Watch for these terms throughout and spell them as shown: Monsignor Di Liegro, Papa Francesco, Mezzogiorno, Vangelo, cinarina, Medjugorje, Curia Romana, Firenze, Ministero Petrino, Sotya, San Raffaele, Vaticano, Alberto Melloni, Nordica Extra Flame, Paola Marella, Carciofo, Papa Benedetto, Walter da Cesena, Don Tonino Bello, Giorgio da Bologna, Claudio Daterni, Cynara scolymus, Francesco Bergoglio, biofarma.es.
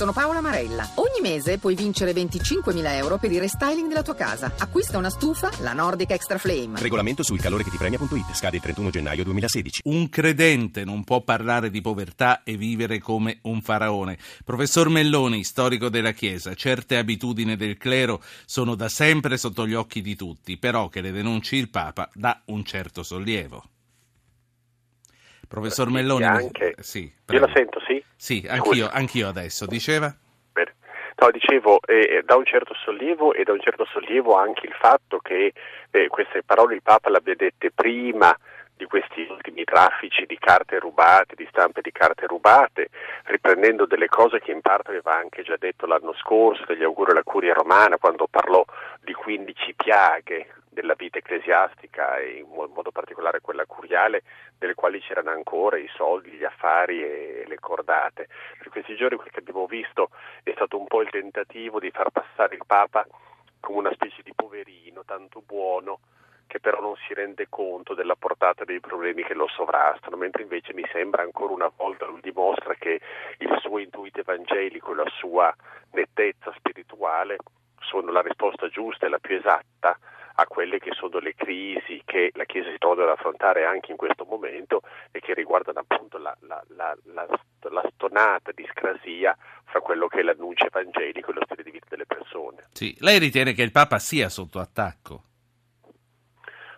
Sono Paola Marella. Ogni mese puoi vincere 25.000 euro per il restyling della tua casa. Acquista una stufa, la Nordica Extra Flame. Regolamento sul calore che ti premia.it. Scade il 31 gennaio 2016. Un credente non può parlare di povertà e vivere come un faraone. Professor Melloni, storico della Chiesa, certe abitudini del clero sono da sempre sotto gli occhi di tutti, però che le denunci il Papa dà un certo sollievo. Professor Melloni, anche, sì, io la sento, sì? Sì, anch'io adesso, diceva? Bene. No, dicevo, dà un certo sollievo e da un certo sollievo anche il fatto che queste parole il Papa le abbia dette prima di questi ultimi traffici di carte rubate, di stampe di carte rubate, riprendendo delle cose che in parte aveva anche già detto l'anno scorso, degli auguri alla Curia Romana, quando parlò di 15 piaghe della vita ecclesiastica e in modo particolare quella curiale, delle quali c'erano ancora i soldi, gli affari e le cordate. Per questi giorni quel che abbiamo visto è stato un po' il tentativo di far passare il Papa come una specie di poverino, tanto buono, che però non si rende conto della portata dei problemi che lo sovrastano, mentre invece mi sembra ancora una volta lui dimostra che il suo intuito evangelico e la sua nettezza spirituale sono la risposta giusta e la più esatta a quelle che sono le crisi che la Chiesa si trova ad affrontare anche in questo momento e che riguardano appunto la stonata discrasia fra quello che è l'annuncio evangelico e lo stile di vita delle persone. Sì. Lei ritiene che il Papa sia sotto attacco?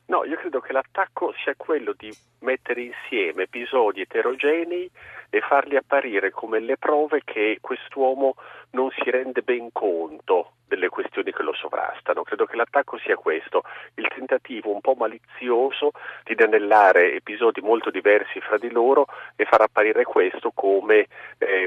No, io credo che l'attacco sia quello di mettere insieme episodi eterogenei e farli apparire come le prove che quest'uomo non si rende ben conto delle questioni che lo sovrastano. Credo che l'attacco sia questo, il tentativo un po' malizioso di dannellare episodi molto diversi fra di loro e far apparire questo come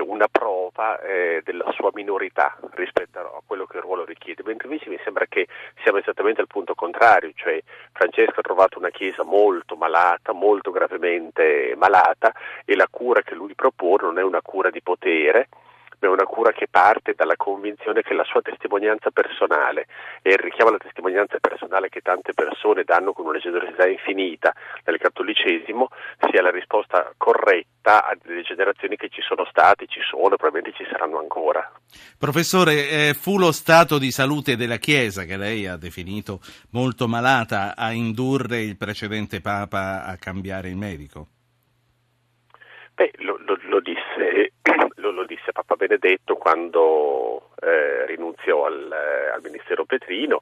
una prova della sua minorità rispetto a quello che il ruolo richiede, mentre invece mi sembra che siamo esattamente al punto contrario, cioè Francesco ha trovato una Chiesa molto malata, molto gravemente malata, e la cura che lui propone non è una cura di potere, ma è una cura che parte dalla convinzione che la sua testimonianza personale e il richiamo alla testimonianza personale che tante persone danno con una generosità infinita nel cattolicesimo sia la risposta corretta a delle generazioni che ci sono state, ci sono e probabilmente ci saranno ancora. Professore, fu lo stato di salute della Chiesa, che lei ha definito molto malata, a indurre il precedente Papa a cambiare il medico? Beh, lo disse Papa Benedetto quando rinunziò al Ministero Petrino,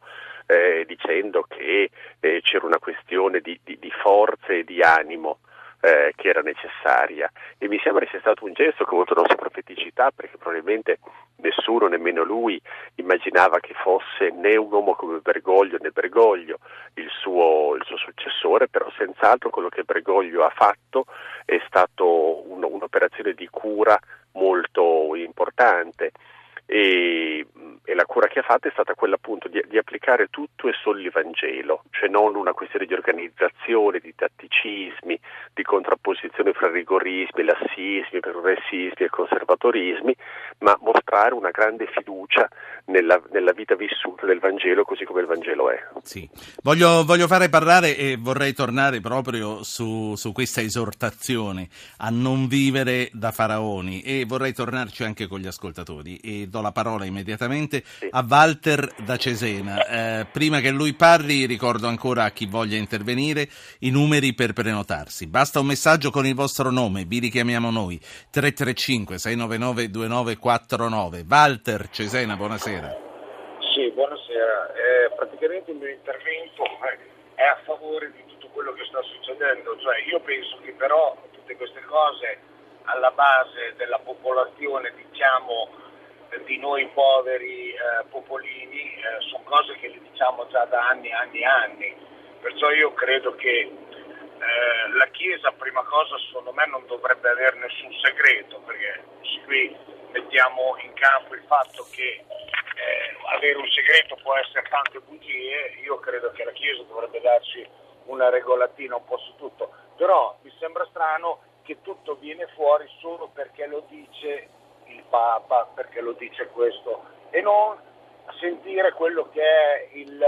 dicendo che c'era una questione di forze e di animo che era necessaria, e mi sembra che sia stato un gesto che ha avuto una sua profeticità, perché probabilmente nessuno, nemmeno lui, immaginava che fosse né un uomo come Bergoglio né Bergoglio il suo successore, però senz'altro quello che Bergoglio ha fatto è stato un'operazione di cura molto importante, e la cura che ha fatto è stata quella appunto di applicare tutto e solo il Vangelo, cioè non una questione di organizzazione, di tatticismi, di contrapposizione fra rigorismi, lassismi, progressismi e conservatorismi, ma mostrare una grande fiducia nella vita vissuta del Vangelo così come il Vangelo è. Sì. Voglio fare parlare e vorrei tornare proprio su questa esortazione a non vivere da faraoni, e vorrei tornarci anche con gli ascoltatori, e do la parola immediatamente a Walter da Cesena. Prima che lui parli ricordo ancora a chi voglia intervenire i numeri per prenotarsi. Basta un messaggio con il vostro nome, vi richiamiamo noi, 335 699 2949. Walter Cesena, buonasera. Sì, buonasera. Praticamente il mio intervento è a favore di tutto quello che sta succedendo, cioè io penso che però tutte queste cose alla base della popolazione, diciamo di noi poveri popolini, sono cose che le diciamo già da anni, perciò io credo che la Chiesa, prima cosa, secondo me non dovrebbe avere nessun segreto, perché qui mettiamo in campo il fatto che avere un segreto può essere tante bugie. Io credo che la Chiesa dovrebbe darci una regolatina un po' su tutto, però mi sembra strano che tutto viene fuori solo perché lo dice il Papa, perché lo dice questo, e non sentire quello che è il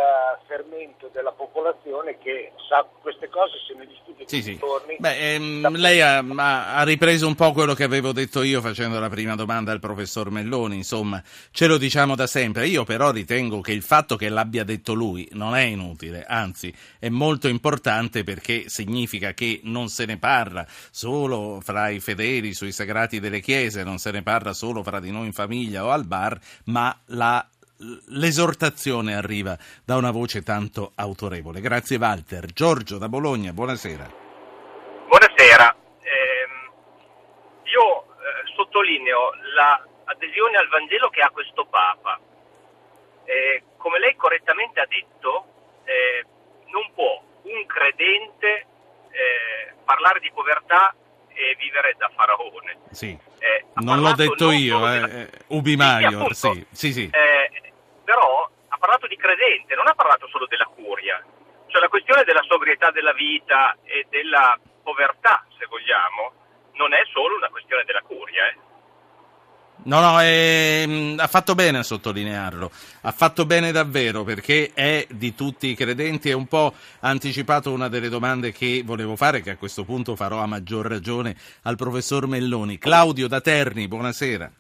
fermento della popolazione che sa queste cose, se ne discute tutti i giorni. Lei ha ripreso un po' quello che avevo detto io facendo la prima domanda al professor Melloni, insomma, ce lo diciamo da sempre. Io però ritengo che il fatto che l'abbia detto lui non è inutile, anzi è molto importante, perché significa che non se ne parla solo fra i fedeli, sui sagrati delle chiese, non se ne parla solo fra di noi in famiglia o al bar, ma l'esortazione arriva da una voce tanto autorevole. Grazie Walter. Giorgio da Bologna, buonasera. Buonasera. Io sottolineo l'adesione al Vangelo che ha questo Papa. Come lei correttamente ha detto, non può un credente parlare di povertà e vivere da faraone. Sì. Non l'ho detto io, Ubi Maior. Sì. Però ha parlato di credente, non ha parlato solo della curia. Cioè la questione della sobrietà della vita e della povertà, se vogliamo, non è solo una questione della curia. No, ha fatto bene a sottolinearlo, ha fatto bene davvero, perché è di tutti i credenti. È un po' anticipato una delle domande che volevo fare, che a questo punto farò a maggior ragione al professor Melloni. Claudio Daterni, buonasera.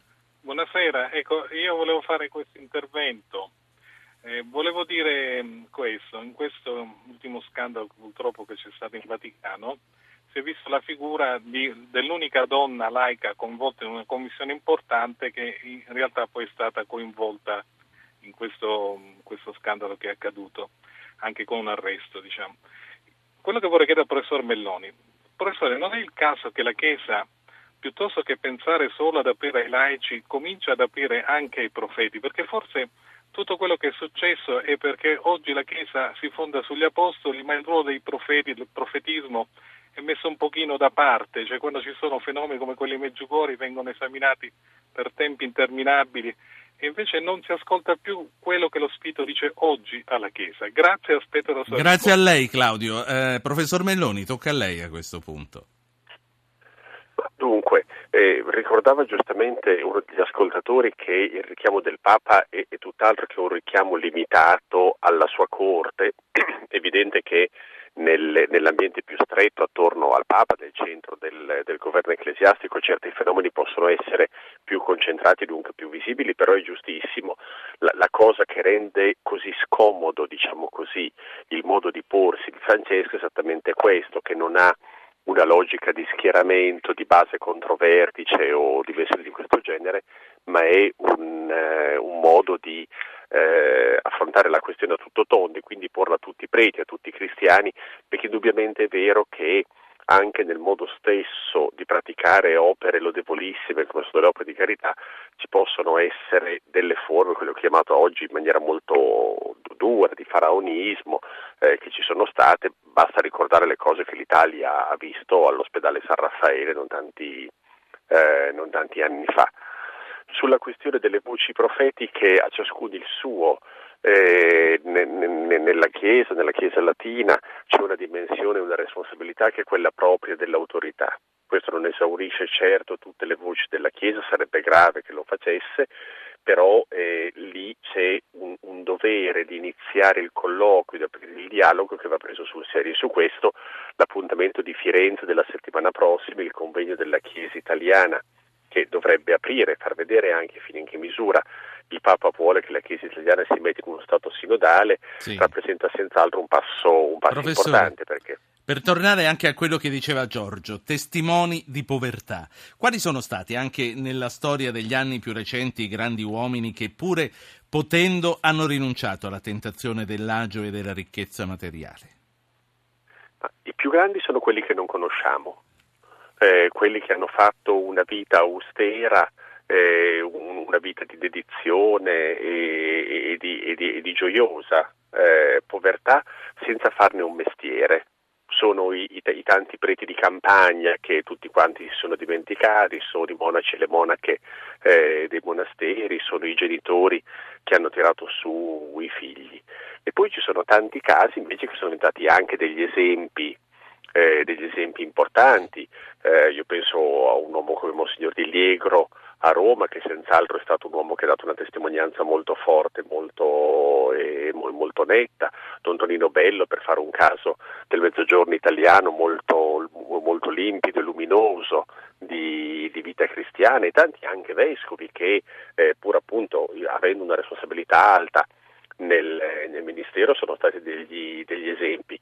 Buonasera, ecco, io volevo fare questo intervento, volevo dire questo, in questo ultimo scandalo purtroppo che c'è stato in Vaticano, si è vista la figura dell'unica donna laica coinvolta in una commissione importante, che in realtà poi è stata coinvolta in questo scandalo che è accaduto, anche con un arresto, diciamo. Quello che vorrei chiedere al professor Melloni: professore, non è il caso che la Chiesa, piuttosto che pensare solo ad aprire ai laici, comincia ad aprire anche ai profeti? Perché forse tutto quello che è successo è perché oggi la Chiesa si fonda sugli apostoli, ma il ruolo dei profeti, del profetismo, è messo un pochino da parte. Cioè, quando ci sono fenomeni come quelli Medjugorje, vengono esaminati per tempi interminabili, e invece non si ascolta più quello che lo Spirito dice oggi alla Chiesa. Grazie, aspetto la sua risposta. Grazie a lei, Claudio. Professor Melloni, tocca a lei a questo punto. Dunque, ricordava giustamente uno degli ascoltatori che il richiamo del Papa è tutt'altro che un richiamo limitato alla sua corte. Evidente che nell'ambiente più stretto attorno al Papa, del centro del governo ecclesiastico, certi fenomeni possono essere più concentrati, dunque più visibili, però è giustissimo. La cosa che rende così scomodo, diciamo così, il modo di porsi di Francesco è esattamente questo, che non ha una logica di schieramento, di base contro vertice o di vessel di questo genere, ma è un modo di affrontare la questione a tutto tondo, e quindi porla a tutti i preti, a tutti i cristiani, perché indubbiamente è vero che anche nel modo stesso di praticare opere lodevolissime come sono le opere di carità ci possono essere delle forme, quello che ho chiamato oggi in maniera molto dura, di faraonismo, che ci sono state. Basta ricordare le cose che l'Italia ha visto all'ospedale San Raffaele non tanti anni fa. Sulla questione delle voci profetiche, a ciascuno il suo. Nella Chiesa latina c'è una dimensione, una responsabilità che è quella propria dell'autorità. Questo non esaurisce certo tutte le voci della Chiesa, sarebbe grave che lo facesse, però lì c'è un dovere di iniziare il colloquio, di aprire il dialogo che va preso sul serio. Su questo l'appuntamento di Firenze della settimana prossima, il convegno della Chiesa italiana, che dovrebbe aprire, far vedere anche fino in che misura il Papa vuole che la Chiesa italiana si metta in uno stato sinodale, rappresenta senz'altro un passo importante. Perché, per tornare anche a quello che diceva Giorgio, testimoni di povertà, quali sono stati anche nella storia degli anni più recenti i grandi uomini che, pure potendo, hanno rinunciato alla tentazione dell'agio e della ricchezza materiale? Ma i più grandi sono quelli che non conosciamo. Quelli che hanno fatto una vita austera, una vita di dedizione e di gioiosa povertà senza farne un mestiere. Sono i tanti preti di campagna che tutti quanti si sono dimenticati, sono i monaci e le monache dei monasteri, sono i genitori che hanno tirato su i figli. E poi ci sono tanti casi invece che sono diventati anche degli esempi importanti. Io penso a un uomo come Monsignor Di Liegro, a Roma, che senz'altro è stato un uomo che ha dato una testimonianza molto forte, molto netta. Don Tonino Bello, per fare un caso del Mezzogiorno italiano, molto limpido e luminoso di vita cristiana, e tanti anche vescovi che pur appunto avendo una responsabilità alta nel ministero sono stati degli esempi,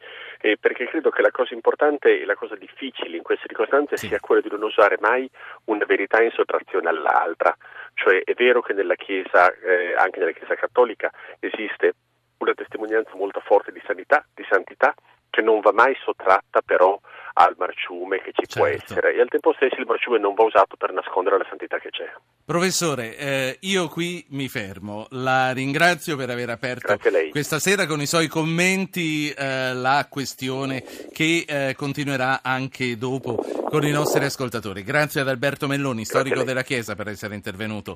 perché credo che la cosa importante e la cosa difficile in queste circostanze sia quella di non usare mai una verità in sottrazione all'altra. Cioè è vero che nella Chiesa, anche nella Chiesa cattolica, esiste una testimonianza molto forte di sanità, di santità, che non va mai sottratta però al marciume che ci può essere, e al tempo stesso il marciume non va usato per nascondere la santità che c'è. Professore, io qui mi fermo, la ringrazio per aver aperto questa sera con i suoi commenti la questione che continuerà anche dopo con i nostri ascoltatori. Grazie ad Alberto Melloni, storico della Chiesa, per essere intervenuto